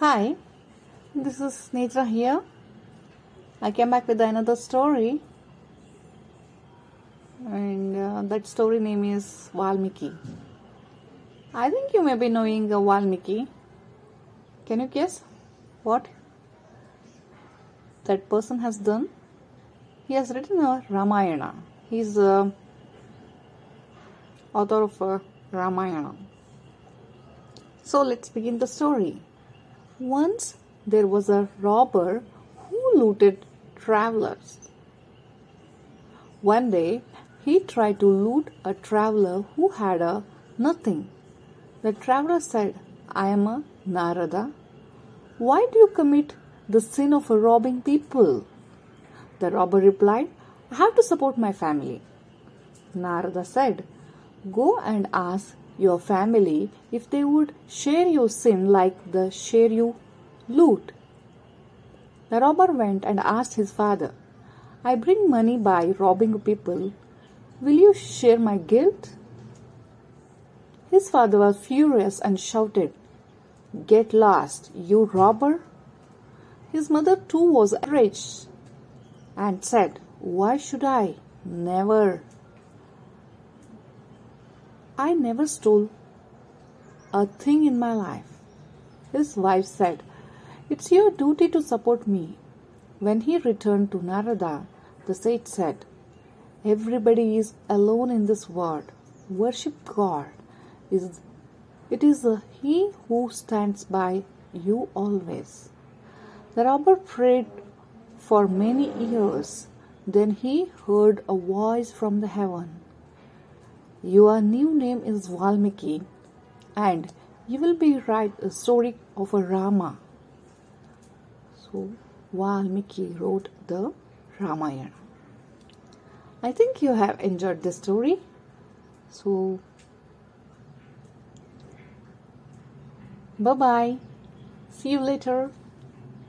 Hi, this is Neetra here. I came back with another story, and that story name is Valmiki. I think you may be knowing Valmiki. Can you guess what that person has done? He has written a Ramayana. He is the author of Ramayana. So let's begin the story. Once there was a robber who looted travelers. One day he tried to loot a traveler who had nothing. The traveler said, "I am a Narada. Why do you commit the sin of robbing people?" The robber replied, "I have to support my family." Narada said, "Go and ask your family if they would share your sin like the share you loot." The robber went and asked his father, "I bring money by robbing people. Will you share my guilt?" His father was furious and shouted, "Get lost, you robber!" His mother too was enraged and said, "Why should I? Never. I never stole a thing in my life." His wife said, "It's your duty to support me." When he returned to Narada, the sage said, "Everybody is alone in this world. Worship God. It is He who stands by you always." The robber prayed for many years. Then he heard a voice from the heaven. "Your new name is Valmiki, and you will be write a story of a Rama." So Valmiki wrote the Ramayana. I think you have enjoyed this story. So bye-bye. See you later.